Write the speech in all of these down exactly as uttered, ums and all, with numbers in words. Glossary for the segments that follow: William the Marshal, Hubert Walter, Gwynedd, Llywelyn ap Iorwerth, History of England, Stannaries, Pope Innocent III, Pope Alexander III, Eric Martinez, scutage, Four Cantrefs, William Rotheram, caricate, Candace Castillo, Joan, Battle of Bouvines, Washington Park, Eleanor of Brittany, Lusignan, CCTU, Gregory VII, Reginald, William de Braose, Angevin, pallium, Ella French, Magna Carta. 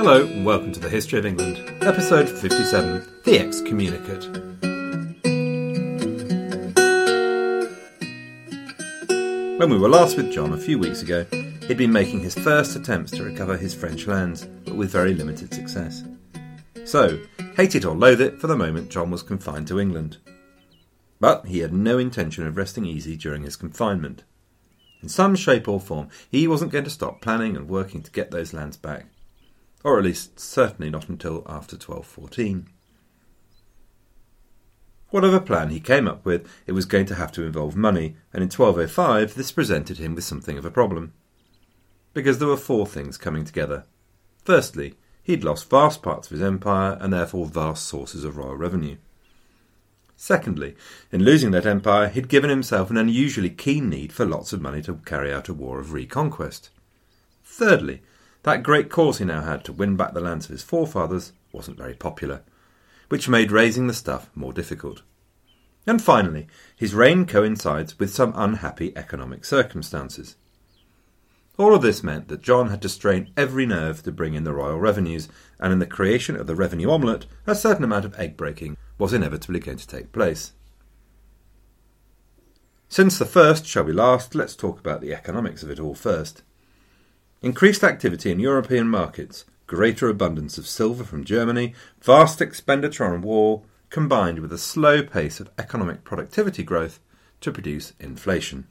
Hello and welcome to the History of England, episode fifty-seven, The Excommunicate. When we were last with John a few weeks ago, he'd been making his first attempts to recover his French lands, but with very limited success. So, hate it or loathe it, for the moment John was confined to England. But he had no intention of resting easy during his confinement. In some shape or form, he wasn't going to stop planning and working to get those lands back. Or at least certainly not until after twelve fourteen. Whatever plan he came up with, it was going to have to involve money, and in twelve oh five this presented him with something of a problem. Because there were four things coming together. Firstly, he'd lost vast parts of his empire, and therefore vast sources of royal revenue. Secondly, in losing that empire, he'd given himself an unusually keen need for lots of money to carry out a war of reconquest. Thirdly, that great cause he now had to win back the lands of his forefathers wasn't very popular, which made raising the stuff more difficult. And finally, his reign coincides with some unhappy economic circumstances. All of this meant that John had to strain every nerve to bring in the royal revenues, and in the creation of the revenue omelette, a certain amount of egg-breaking was inevitably going to take place. Since the first shall be last, let's talk about the economics of it all first. Increased activity in European markets, greater abundance of silver from Germany, vast expenditure on war, combined with a slow pace of economic productivity growth to produce inflation.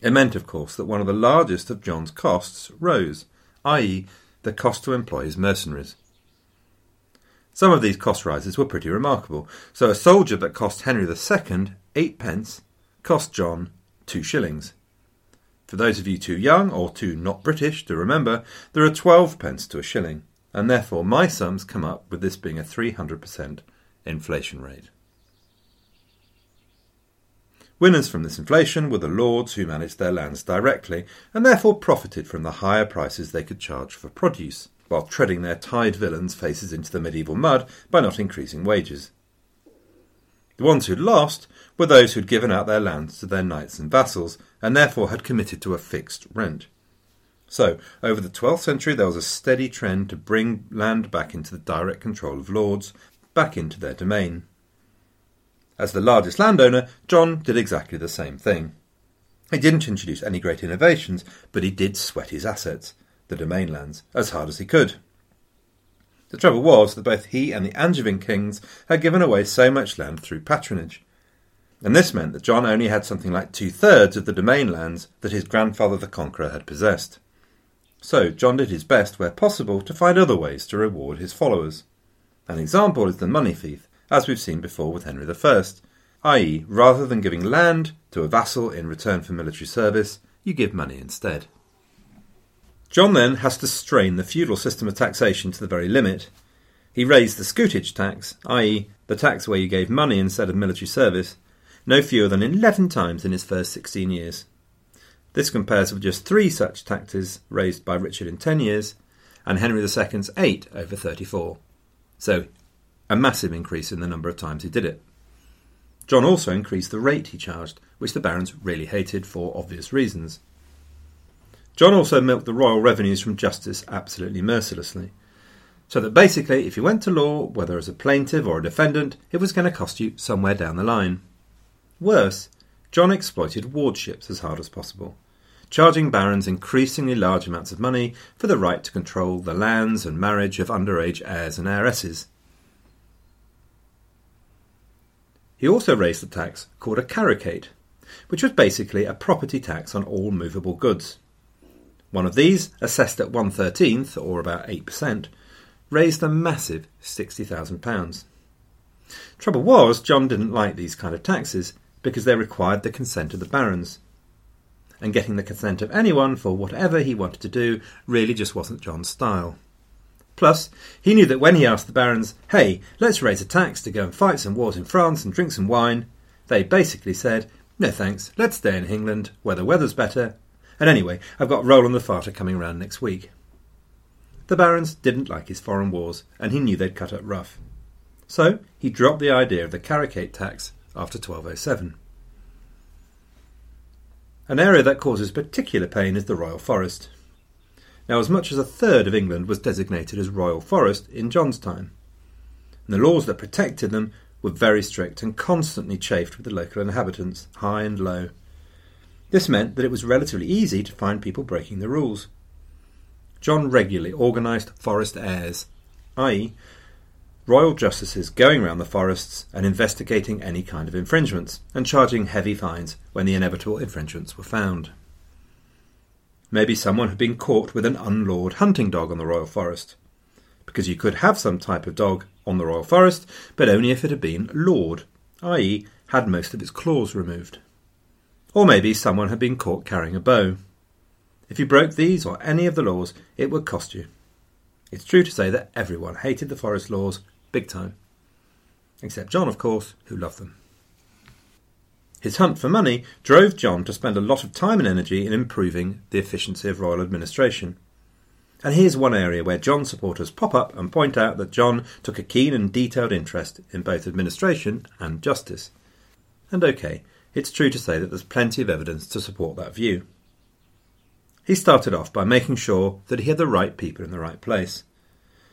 It meant, of course, that one of the largest of John's costs rose, that is the cost to employ his mercenaries. Some of these cost rises were pretty remarkable, so a soldier that cost Henry the Second eightpence cost John two shillings. For those of you too young or too not British to remember, there are twelve pence to a shilling, and therefore my sums come up with this being a three hundred percent inflation rate. Winners from this inflation were the lords who managed their lands directly, and therefore profited from the higher prices they could charge for produce, while treading their tied villains' faces into the medieval mud by not increasing wages. The ones who lost were those who had given out their lands to their knights and vassals, and therefore had committed to a fixed rent. So, over the twelfth century there was a steady trend to bring land back into the direct control of lords, back into their domain. As the largest landowner, John did exactly the same thing. He didn't introduce any great innovations, but he did sweat his assets, the domain lands, as hard as he could. The trouble was that both he and the Angevin kings had given away so much land through patronage. And this meant that John only had something like two-thirds of the domain lands that his grandfather the Conqueror had possessed. So John did his best where possible to find other ways to reward his followers. An example is the money fief, as we've seen before with Henry the First, that is, rather than giving land to a vassal in return for military service, you give money instead. John then has to strain the feudal system of taxation to the very limit. He raised the scutage tax, that is, the tax where you gave money instead of military service, no fewer than eleven times in his first sixteen years. This compares with just three such taxes raised by Richard in ten years, and Henry the Second's eight over thirty-four. So, a massive increase in the number of times he did it. John also increased the rate he charged, which the barons really hated for obvious reasons. John also milked the royal revenues from justice absolutely mercilessly, so that basically if you went to law, whether as a plaintiff or a defendant, it was going to cost you somewhere down the line. Worse, John exploited wardships as hard as possible, charging barons increasingly large amounts of money for the right to control the lands and marriage of underage heirs and heiresses. He also raised a tax called a caricate, which was basically a property tax on all movable goods. One of these, assessed at one thirteenth, or about eight percent, raised a massive sixty thousand pounds. Trouble was, John didn't like these kind of taxes because they required the consent of the barons, and getting the consent of anyone for whatever he wanted to do really just wasn't John's style. Plus, he knew that when he asked the barons, hey, let's raise a tax to go and fight some wars in France and drink some wine, they basically said, no thanks, let's stay in England, where the weather's better, and anyway, I've got Roland the Farter coming round next week. The barons didn't like his foreign wars, and he knew they'd cut up rough. So, he dropped the idea of the caricate tax after twelve oh seven. An area that causes particular pain is the Royal Forest. Now, as much as a third of England was designated as Royal Forest in John's time. And the laws that protected them were very strict and constantly chafed with the local inhabitants, high and low. This meant that it was relatively easy to find people breaking the rules. John regularly organised forest heirs, that is, royal justices going round the forests and investigating any kind of infringements and charging heavy fines when the inevitable infringements were found. Maybe someone had been caught with an unlawed hunting dog on the Royal Forest, because you could have some type of dog on the Royal Forest, but only if it had been lawed, that is, had most of its claws removed. Or maybe someone had been caught carrying a bow. If you broke these or any of the laws, it would cost you. It's true to say that everyone hated the forest laws big time. Except John, of course, who loved them. His hunt for money drove John to spend a lot of time and energy in improving the efficiency of royal administration. And here's one area where John supporters pop up and point out that John took a keen and detailed interest in both administration and justice. And OK, it's true to say that there's plenty of evidence to support that view. He started off by making sure that he had the right people in the right place.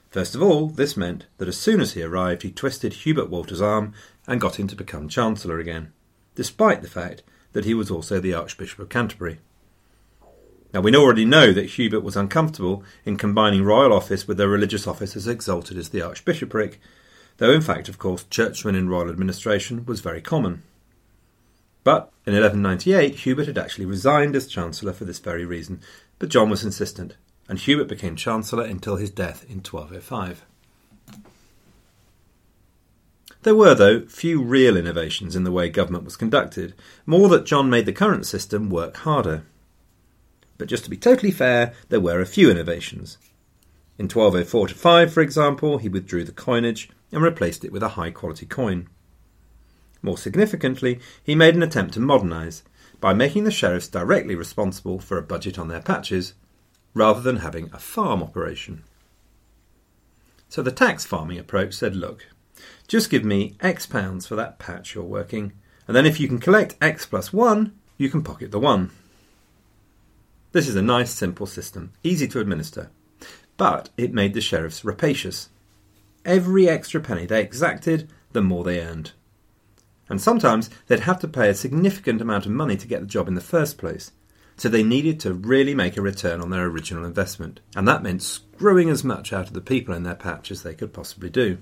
First of all, this meant that as soon as he arrived, he twisted Hubert Walter's arm and got him to become Chancellor again, despite the fact that he was also the Archbishop of Canterbury. Now, we already know that Hubert was uncomfortable in combining royal office with a religious office as exalted as the archbishopric, though in fact, of course, churchmen in royal administration was very common. But in eleven ninety-eight, Hubert had actually resigned as Chancellor for this very reason, but John was insistent, and Hubert became Chancellor until his death in twelve oh five. There were, though, few real innovations in the way government was conducted, more that John made the current system work harder. But just to be totally fair, there were a few innovations. In twelve oh four to five, for example, he withdrew the coinage and replaced it with a high-quality coin. More significantly, he made an attempt to modernise, by making the sheriffs directly responsible for a budget on their patches, rather than having a farm operation. So the tax farming approach said, look, just give me X pounds for that patch you're working, and then if you can collect X plus one, you can pocket the one. This is a nice, simple system, easy to administer, but it made the sheriffs rapacious. Every extra penny they exacted, the more they earned. And sometimes they'd have to pay a significant amount of money to get the job in the first place, so they needed to really make a return on their original investment, and that meant screwing as much out of the people in their patch as they could possibly do.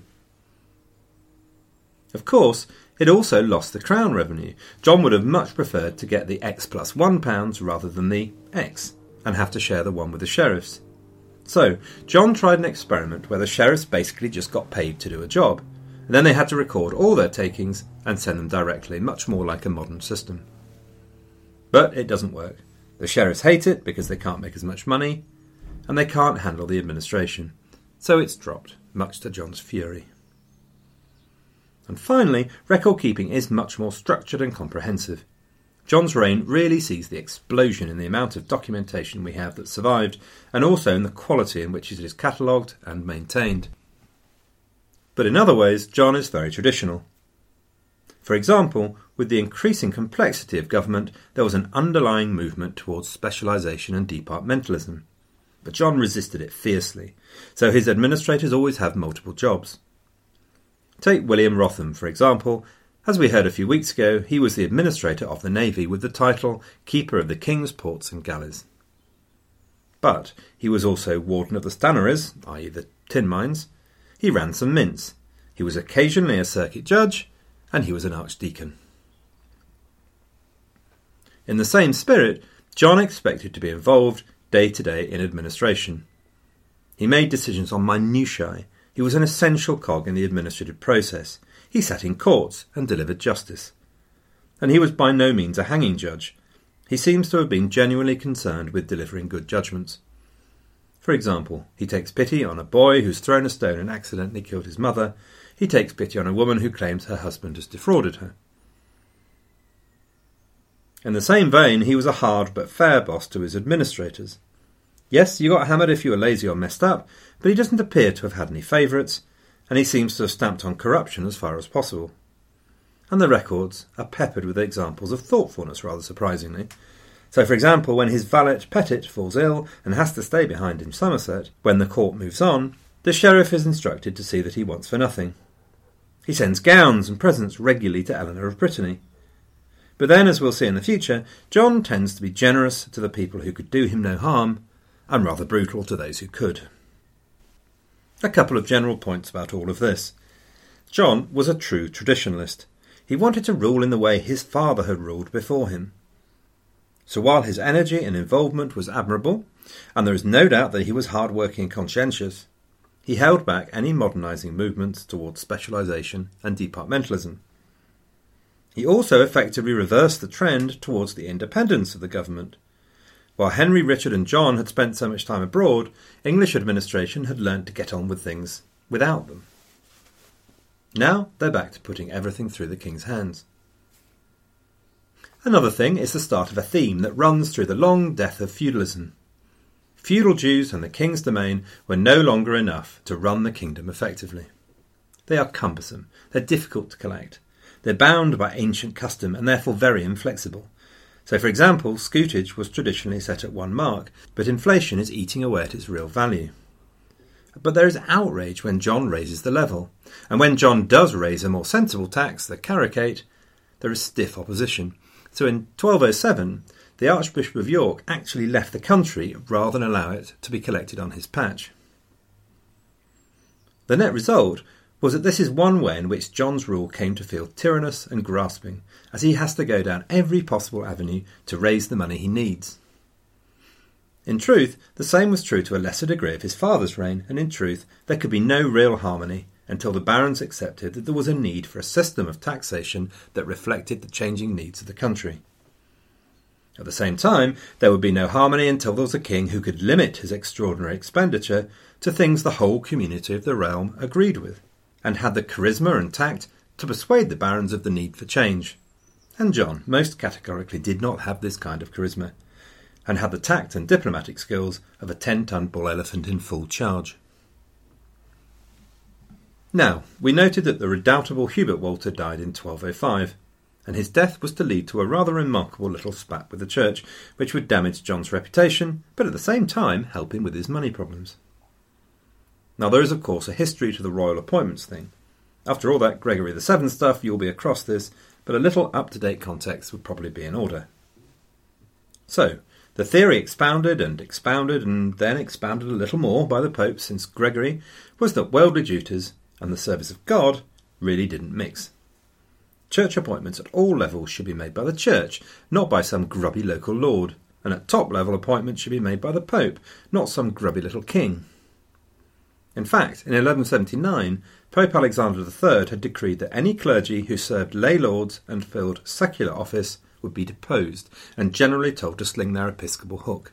Of course, it also lost the crown revenue. John would have much preferred to get the X plus one pounds rather than the X, and have to share the one with the sheriffs. So, John tried an experiment where the sheriffs basically just got paid to do a job, and then they had to record all their takings and send them directly, much more like a modern system. But it doesn't work. The sheriffs hate it because they can't make as much money, and they can't handle the administration, so it's dropped, much to John's fury. And finally, record-keeping is much more structured and comprehensive. John's reign really sees the explosion in the amount of documentation we have that survived, and also in the quality in which it is catalogued and maintained. But in other ways, John is very traditional. For example, with the increasing complexity of government, there was an underlying movement towards specialisation and departmentalism. But John resisted it fiercely, so his administrators always have multiple jobs. Take William Rotheram, for example. As we heard a few weeks ago, he was the administrator of the Navy with the title Keeper of the King's Ports and Galleys. But he was also Warden of the Stannaries, that is the tin mines. He ran some mints. He was occasionally a circuit judge, and he was an archdeacon. In the same spirit, John expected to be involved day to day in administration. He made decisions on minutiae. He was an essential cog in the administrative process. He sat in courts and delivered justice. And he was by no means a hanging judge. He seems to have been genuinely concerned with delivering good judgments. For example, he takes pity on a boy who's thrown a stone and accidentally killed his mother. He takes pity on a woman who claims her husband has defrauded her. In the same vein, he was a hard but fair boss to his administrators. Yes, you got hammered if you were lazy or messed up, but he doesn't appear to have had any favourites, and he seems to have stamped on corruption as far as possible. And the records are peppered with examples of thoughtfulness, rather surprisingly. So, for example, when his valet Petit falls ill and has to stay behind in Somerset, when the court moves on, the sheriff is instructed to see that he wants for nothing. He sends gowns and presents regularly to Eleanor of Brittany. But then, as we'll see in the future, John tends to be generous to the people who could do him no harm, and rather brutal to those who could. A couple of general points about all of this. John was a true traditionalist. He wanted to rule in the way his father had ruled before him. So while his energy and involvement was admirable, and there is no doubt that he was hard-working and conscientious, he held back any modernising movements towards specialisation and departmentalism. He also effectively reversed the trend towards the independence of the government. While Henry, Richard and John had spent so much time abroad, English administration had learnt to get on with things without them. Now they're back to putting everything through the king's hands. Another thing is the start of a theme that runs through the long death of feudalism. Feudal dues and the king's domain were no longer enough to run the kingdom effectively. They are cumbersome, they're difficult to collect, they're bound by ancient custom and therefore very inflexible. So, for example, scutage was traditionally set at one mark, but inflation is eating away at its real value. But there is outrage when John raises the level, and when John does raise a more sensible tax, the caricate, there is stiff opposition. So in twelve oh seven, the Archbishop of York actually left the country rather than allow it to be collected on his patch. The net result was that this is one way in which John's rule came to feel tyrannous and grasping, as he has to go down every possible avenue to raise the money he needs. In truth, the same was true to a lesser degree of his father's reign, and in truth, there could be no real harmony until the barons accepted that there was a need for a system of taxation that reflected the changing needs of the country. At the same time, there would be no harmony until there was a king who could limit his extraordinary expenditure to things the whole community of the realm agreed with, and had the charisma and tact to persuade the barons of the need for change. And John, most categorically, did not have this kind of charisma, and had the tact and diplomatic skills of a ten-ton bull elephant in full charge. Now, we noted that the redoubtable Hubert Walter died in twelve oh five, and his death was to lead to a rather remarkable little spat with the church, which would damage John's reputation, but at the same time help him with his money problems. Now, there is, of course, a history to the royal appointments thing. After all that Gregory the Seventh stuff, you'll be across this, but a little up-to-date context would probably be in order. So, the theory expounded and expounded and then expounded a little more by the Pope since Gregory was that worldly duties and the service of God really didn't mix. Church appointments at all levels should be made by the Church, not by some grubby local lord, and at top-level appointments should be made by the Pope, not some grubby little king. In fact, in eleven seventy-nine, Pope Alexander the Third had decreed that any clergy who served lay lords and filled secular office would be deposed and generally told to sling their episcopal hook.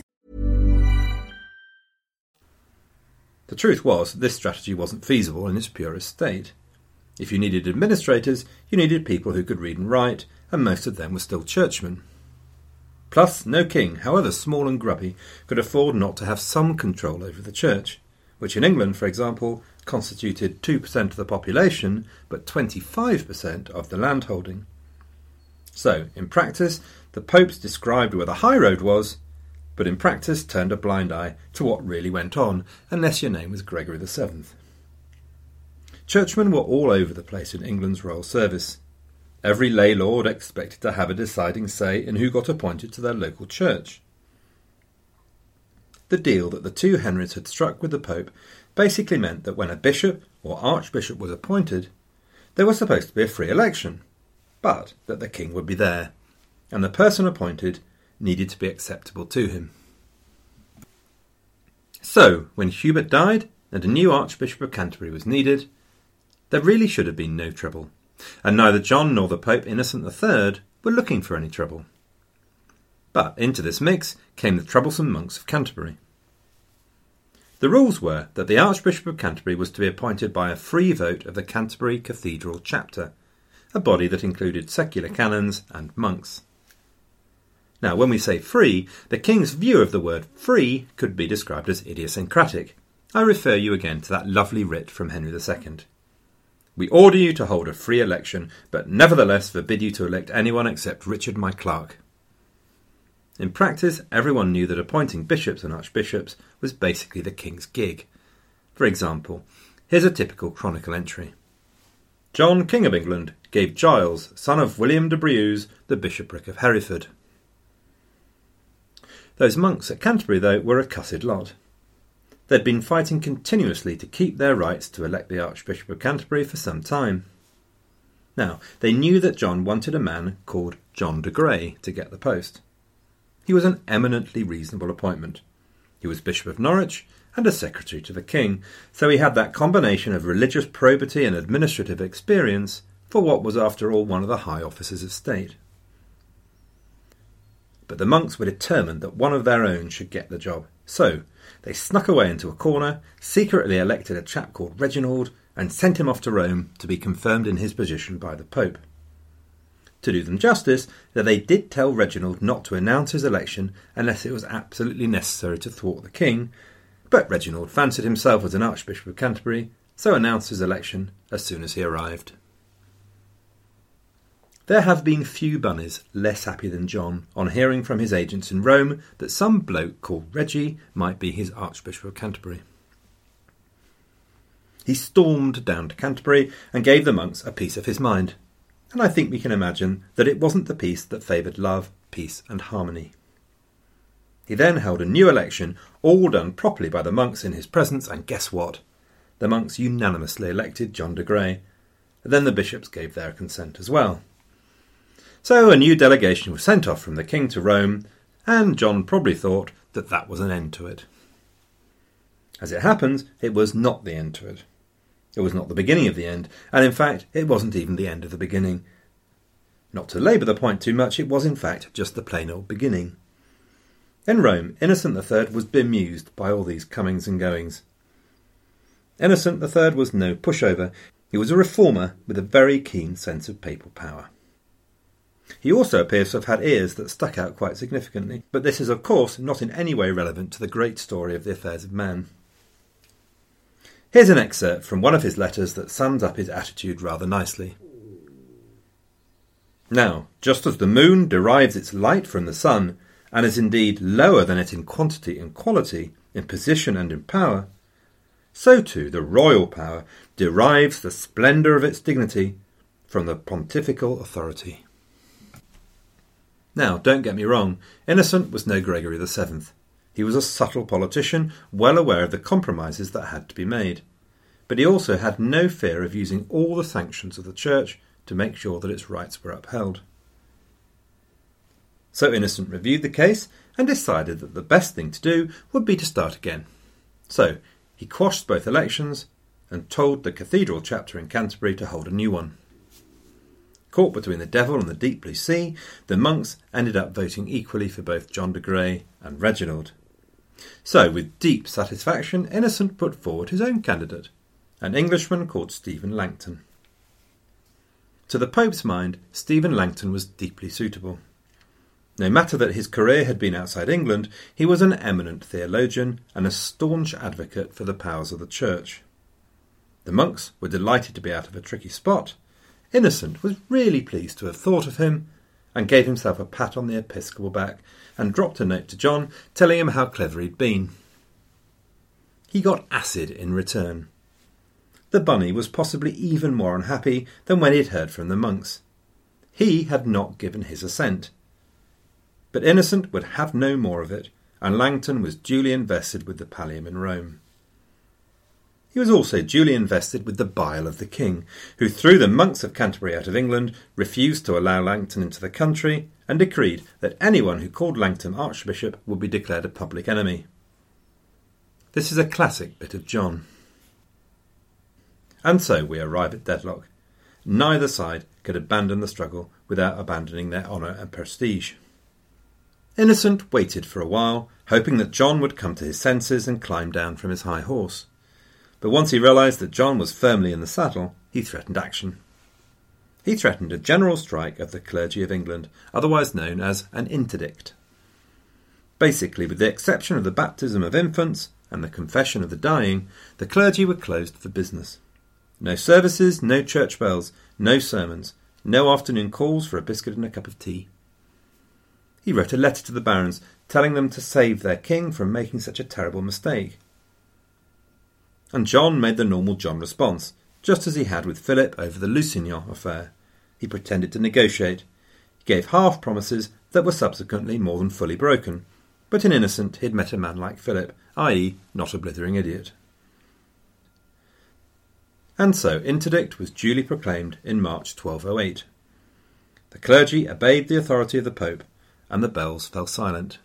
The truth was that this strategy wasn't feasible in its purest state. If you needed administrators, you needed people who could read and write, and most of them were still churchmen. Plus, no king, however small and grubby, could afford not to have some control over the church, which in England, for example, constituted two percent of the population, but twenty-five percent of the landholding. So, in practice, the popes described where the high road was, but in practice turned a blind eye to what really went on, unless your name was Gregory the Seventh. Churchmen were all over the place in England's royal service. Every lay lord expected to have a deciding say in who got appointed to their local church. The deal that the two Henrys had struck with the Pope basically meant that when a bishop or archbishop was appointed, there was supposed to be a free election, but that the king would be there, and the person appointed needed to be acceptable to him. So, when Hubert died and a new Archbishop of Canterbury was needed, there really should have been no trouble, and neither John nor the Pope Innocent the Third were looking for any trouble. But into this mix came the troublesome monks of Canterbury. The rules were that the Archbishop of Canterbury was to be appointed by a free vote of the Canterbury Cathedral Chapter, a body that included secular canons and monks. Now, when we say free, the king's view of the word free could be described as idiosyncratic. I refer you again to that lovely writ from Henry the Second. We order you to hold a free election, but nevertheless forbid you to elect anyone except Richard my clerk. In practice, everyone knew that appointing bishops and archbishops was basically the king's gig. For example, here's a typical chronicle entry. John, King of England, gave Giles, son of William de Braose, the bishopric of Hereford. Those monks at Canterbury, though, were a cussed lot. They'd been fighting continuously to keep their rights to elect the Archbishop of Canterbury for some time. Now, they knew that John wanted a man called John de Grey to get the post. He was an eminently reasonable appointment. He was Bishop of Norwich and a secretary to the king, so he had that combination of religious probity and administrative experience for what was, after all, one of the high offices of state. But the monks were determined that one of their own should get the job. So they snuck away into a corner, secretly elected a chap called Reginald, and sent him off to Rome to be confirmed in his position by the Pope. To do them justice, they did tell Reginald not to announce his election unless it was absolutely necessary to thwart the king, but Reginald fancied himself as an Archbishop of Canterbury, so announced his election as soon as he arrived. There have been few bunnies less happy than John on hearing from his agents in Rome that some bloke called Reggie might be his Archbishop of Canterbury. He stormed down to Canterbury and gave the monks a piece of his mind, and I think we can imagine that it wasn't the piece that favoured love, peace and harmony. He then held a new election, all done properly by the monks in his presence, and guess what? The monks unanimously elected John de Grey, and then the bishops gave their consent as well. So a new delegation was sent off from the king to Rome, and John probably thought that that was an end to it. As it happens, it was not the end to it. It was not the beginning of the end, and in fact, it wasn't even the end of the beginning. Not to labour the point too much, it was in fact just the plain old beginning. In Rome, Innocent the Third was bemused by all these comings and goings. Innocent the Third was no pushover. He was a reformer with a very keen sense of papal power. He also appears to have had ears that stuck out quite significantly, but this is of course not in any way relevant to the great story of the affairs of man. Here's an excerpt from one of his letters that sums up his attitude rather nicely. Now, just as the moon derives its light from the sun, and is indeed lower than it in quantity and quality, in position and in power, so too the royal power derives the splendour of its dignity from the pontifical authority. Now, don't get me wrong, Innocent was no Gregory the Seventh. He was a subtle politician, well aware of the compromises that had to be made. But he also had no fear of using all the sanctions of the Church to make sure that its rights were upheld. So Innocent reviewed the case and decided that the best thing to do would be to start again. So he quashed both elections and told the cathedral chapter in Canterbury to hold a new one. Caught between the devil and the deep blue sea, the monks ended up voting equally for both John de Grey and Reginald. So, with deep satisfaction, Innocent put forward his own candidate, an Englishman called Stephen Langton. To the Pope's mind, Stephen Langton was deeply suitable. No matter that his career had been outside England, he was an eminent theologian and a staunch advocate for the powers of the Church. The monks were delighted to be out of a tricky spot. Innocent was really pleased to have thought of him and gave himself a pat on the episcopal back and dropped a note to John telling him how clever he'd been. He got acid in return. The bunny was possibly even more unhappy than when he'd heard from the monks. He had not given his assent. But Innocent would have no more of it, and Langton was duly invested with the pallium in Rome. He was also duly invested with the bile of the king, who threw the monks of Canterbury out of England, refused to allow Langton into the country, and decreed that anyone who called Langton archbishop would be declared a public enemy. This is a classic bit of John. And so we arrive at deadlock. Neither side could abandon the struggle without abandoning their honour and prestige. Innocent waited for a while, hoping that John would come to his senses and climb down from his high horse. But once he realised that John was firmly in the saddle, he threatened action. He threatened a general strike of the clergy of England, otherwise known as an interdict. Basically, with the exception of the baptism of infants and the confession of the dying, the clergy were closed for business. No services, no church bells, no sermons, no afternoon calls for a biscuit and a cup of tea. He wrote a letter to the barons, telling them to save their king from making such a terrible mistake. And John made the normal John response, just as he had with Philip over the Lusignan affair. He pretended to negotiate. He gave half promises that were subsequently more than fully broken, but in Innocent he'd met a man like Philip, that is not a blithering idiot. And so interdict was duly proclaimed in March twelve oh eight. The clergy obeyed the authority of the Pope, and the bells fell silent.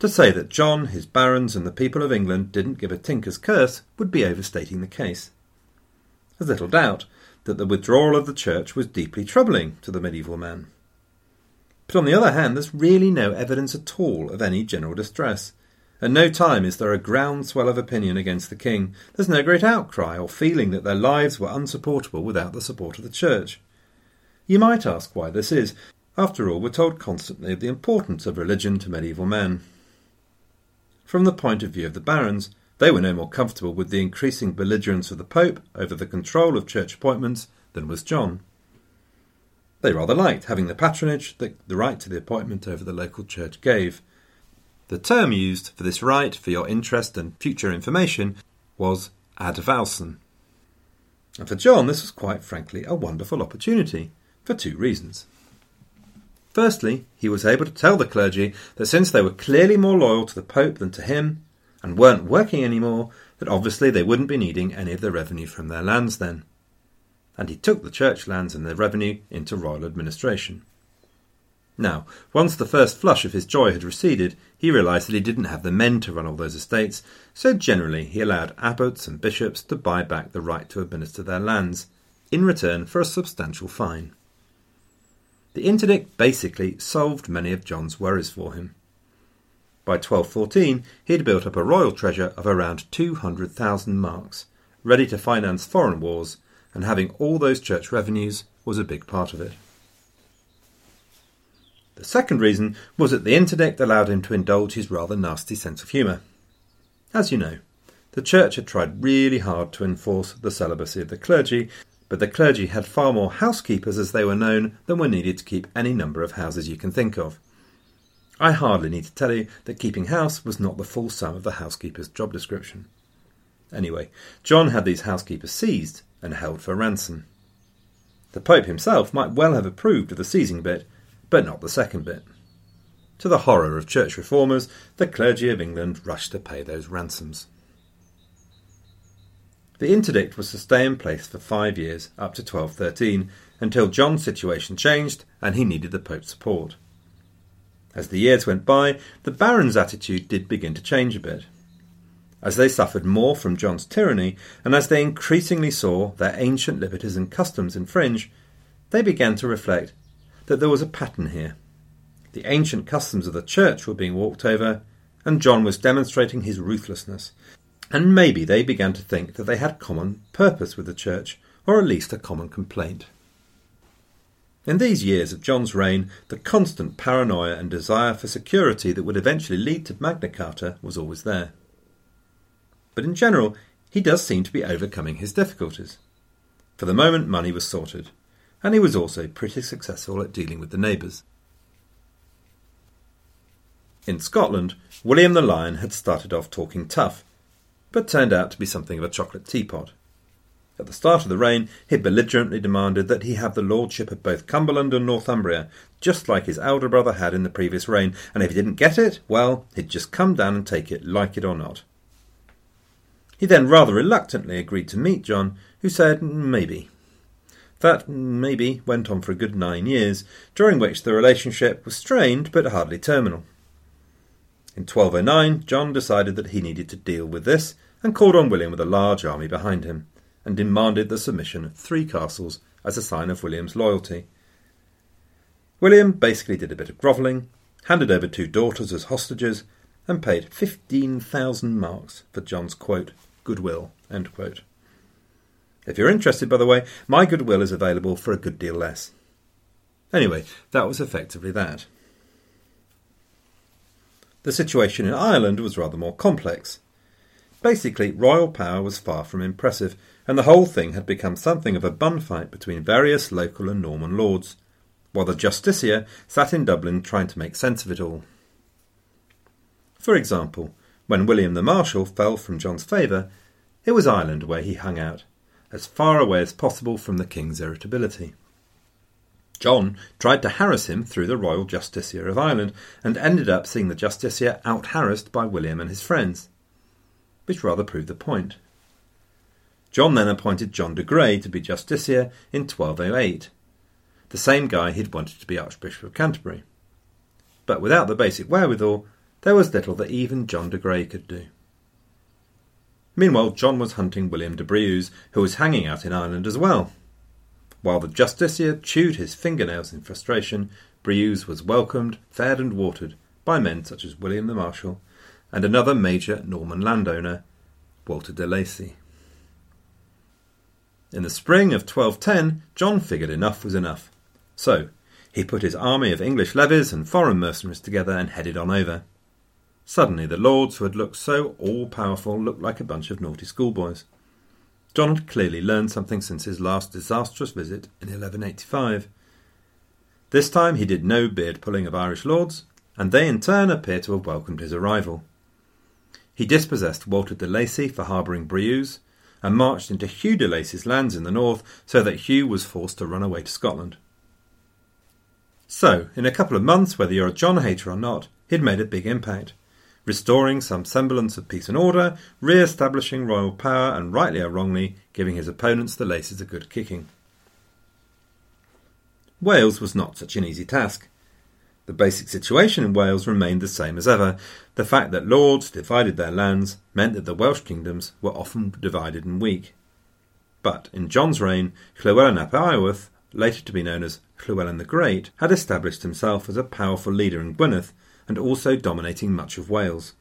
To say that John, his barons and the people of England didn't give a tinker's curse would be overstating the case. There's little doubt that the withdrawal of the Church was deeply troubling to the medieval man. But on the other hand, there's really no evidence at all of any general distress. At no time is there a groundswell of opinion against the king. There's no great outcry or feeling that their lives were unsupportable without the support of the Church. You might ask why this is. After all, we're told constantly of the importance of religion to medieval man. From the point of view of the barons, they were no more comfortable with the increasing belligerence of the Pope over the control of church appointments than was John. They rather liked having the patronage that the right to the appointment over the local church gave. The term used for this right, for your interest and future information, was ad valsum. And for John, this was quite frankly a wonderful opportunity, for two reasons. Firstly, he was able to tell the clergy that since they were clearly more loyal to the Pope than to him, and weren't working anymore, that obviously they wouldn't be needing any of the revenue from their lands then. And he took the church lands and their revenue into royal administration. Now, once the first flush of his joy had receded, he realised that he didn't have the men to run all those estates, so generally he allowed abbots and bishops to buy back the right to administer their lands, in return for a substantial fine. The interdict basically solved many of John's worries for him. By twelve fourteen, he had built up a royal treasure of around two hundred thousand marks, ready to finance foreign wars, and having all those church revenues was a big part of it. The second reason was that the interdict allowed him to indulge his rather nasty sense of humour. As you know, the church had tried really hard to enforce the celibacy of the clergy, but the clergy had far more housekeepers, as they were known, than were needed to keep any number of houses you can think of. I hardly need to tell you that keeping house was not the full sum of the housekeeper's job description. Anyway, John had these housekeepers seized and held for ransom. The Pope himself might well have approved of the seizing bit, but not the second bit. To the horror of church reformers, the clergy of England rushed to pay those ransoms. The interdict was to stay in place for five years, up to twelve thirteen, until John's situation changed and he needed the Pope's support. As the years went by, the barons' attitude did begin to change a bit. As they suffered more from John's tyranny, and as they increasingly saw their ancient liberties and customs infringe, they began to reflect that there was a pattern here. The ancient customs of the church were being walked over, and John was demonstrating his ruthlessness, and maybe they began to think that they had common purpose with the church, or at least a common complaint. In these years of John's reign, the constant paranoia and desire for security that would eventually lead to Magna Carta was always there. But in general, he does seem to be overcoming his difficulties. For the moment, money was sorted, and he was also pretty successful at dealing with the neighbours. In Scotland, William the Lion had started off talking tough, but turned out to be something of a chocolate teapot. At the start of the reign, he belligerently demanded that he have the lordship of both Cumberland and Northumbria, just like his elder brother had in the previous reign, and if he didn't get it, well, he'd just come down and take it, like it or not. He then rather reluctantly agreed to meet John, who said maybe. That maybe went on for a good nine years, during which the relationship was strained but hardly terminal. In twelve oh nine, John decided that he needed to deal with this and called on William with a large army behind him and demanded the submission of three castles as a sign of William's loyalty. William basically did a bit of grovelling, handed over two daughters as hostages and paid fifteen thousand marks for John's, quote, goodwill, end quote. If you're interested, by the way, my goodwill is available for a good deal less. Anyway, that was effectively that. The situation in Ireland was rather more complex. Basically, royal power was far from impressive, and the whole thing had become something of a bun fight between various local and Norman lords, while the justiciar sat in Dublin trying to make sense of it all. For example, when William the Marshal fell from John's favour, it was Ireland where he hung out, as far away as possible from the king's irritability. John tried to harass him through the royal justiciar of Ireland and ended up seeing the justiciar out-harassed by William and his friends, which rather proved the point. John then appointed John de Grey to be justiciar in twelve oh eight, the same guy he'd wanted to be Archbishop of Canterbury. But without the basic wherewithal, there was little that even John de Grey could do. Meanwhile, John was hunting William de Braose, who was hanging out in Ireland as well. While the justiciar chewed his fingernails in frustration, Braose was welcomed, fed and watered by men such as William the Marshal and another major Norman landowner, Walter de Lacy. In the spring of twelve ten, John figured enough was enough. So, he put his army of English levies and foreign mercenaries together and headed on over. Suddenly the lords who had looked so all-powerful looked like a bunch of naughty schoolboys. John had clearly learned something since his last disastrous visit in eleven eighty-five. This time he did no beard-pulling of Irish lords, and they in turn appear to have welcomed his arrival. He dispossessed Walter de Lacy for harbouring Braose, and marched into Hugh de Lacy's lands in the north, so that Hugh was forced to run away to Scotland. So, in a couple of months, whether you're a John hater or not, he'd made a big impact, restoring some semblance of peace and order, re-establishing royal power and, rightly or wrongly, giving his opponents the Laces a good kicking. Wales was not such an easy task. The basic situation in Wales remained the same as ever. The fact that lords divided their lands meant that the Welsh kingdoms were often divided and weak. But in John's reign, Llywelyn ap Iorwerth, later to be known as Llywelyn the Great, had established himself as a powerful leader in Gwynedd and also dominating much of Wales.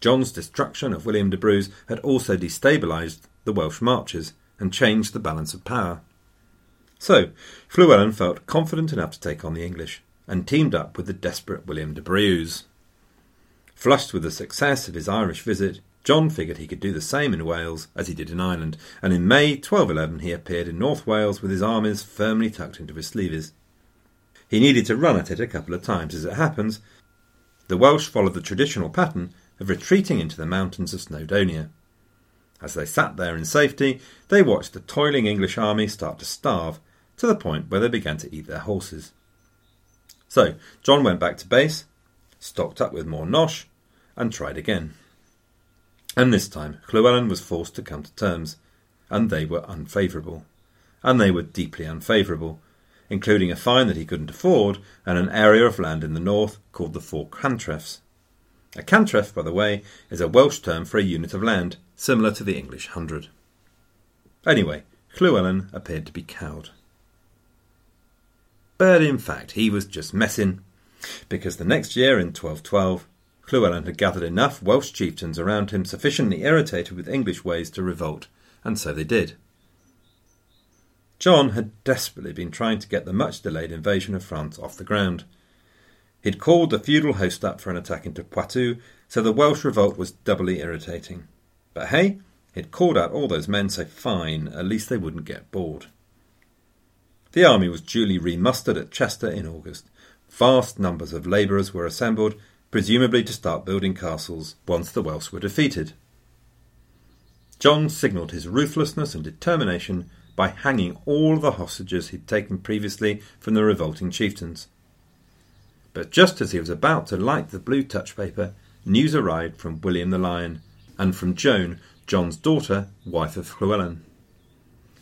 John's destruction of William de Braose had also destabilised the Welsh marches and changed the balance of power. So, Llywelyn felt confident enough to take on the English and teamed up with the desperate William de Braose. Flushed with the success of his Irish visit, John figured he could do the same in Wales as he did in Ireland, and in May twelve eleven he appeared in North Wales with his armies firmly tucked into his sleeves. He needed to run at it a couple of times. As it happens, the Welsh followed the traditional pattern of retreating into the mountains of Snowdonia. As they sat there in safety, they watched the toiling English army start to starve, to the point where they began to eat their horses. So, John went back to base, stocked up with more nosh, and tried again. And this time, Llywelyn was forced to come to terms, and they were unfavourable. And they were deeply unfavourable, including a fine that he couldn't afford and an area of land in the north called the Four Cantrefs. A cantreff, by the way, is a Welsh term for a unit of land, similar to the English hundred. Anyway, Llywelyn appeared to be cowed. But in fact, he was just messing, because the next year, in twelve twelve, Llywelyn had gathered enough Welsh chieftains around him sufficiently irritated with English ways to revolt, and so they did. John had desperately been trying to get the much-delayed invasion of France off the ground. He'd called the feudal host up for an attack into Poitou, so the Welsh revolt was doubly irritating. But hey, he'd called out all those men, so fine, at least they wouldn't get bored. The army was duly remustered at Chester in August. Vast numbers of labourers were assembled, presumably to start building castles once the Welsh were defeated. John signalled his ruthlessness and determination by hanging all the hostages he'd taken previously from the revolting chieftains. But just as he was about to light the blue touch paper, news arrived from William the Lion and from Joan, John's daughter, wife of Llywelyn.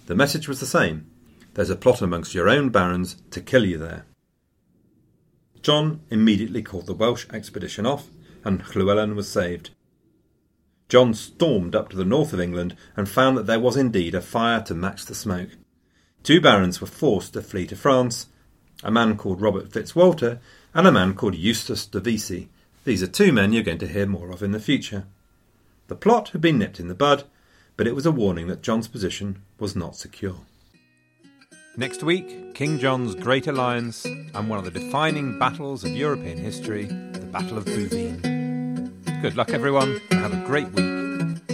The message was the same: there's a plot amongst your own barons to kill you there. John immediately called the Welsh expedition off, and Llywelyn was saved. John stormed up to the north of England and found that there was indeed a fire to match the smoke. Two barons were forced to flee to France, a man called Robert Fitzwalter and a man called Eustace de Vesci. These are two men you're going to hear more of in the future. The plot had been nipped in the bud, but it was a warning that John's position was not secure. Next week, King John's Great Alliance and one of the defining battles of European history, the Battle of Bouvines. Good luck, everyone, and have a great week.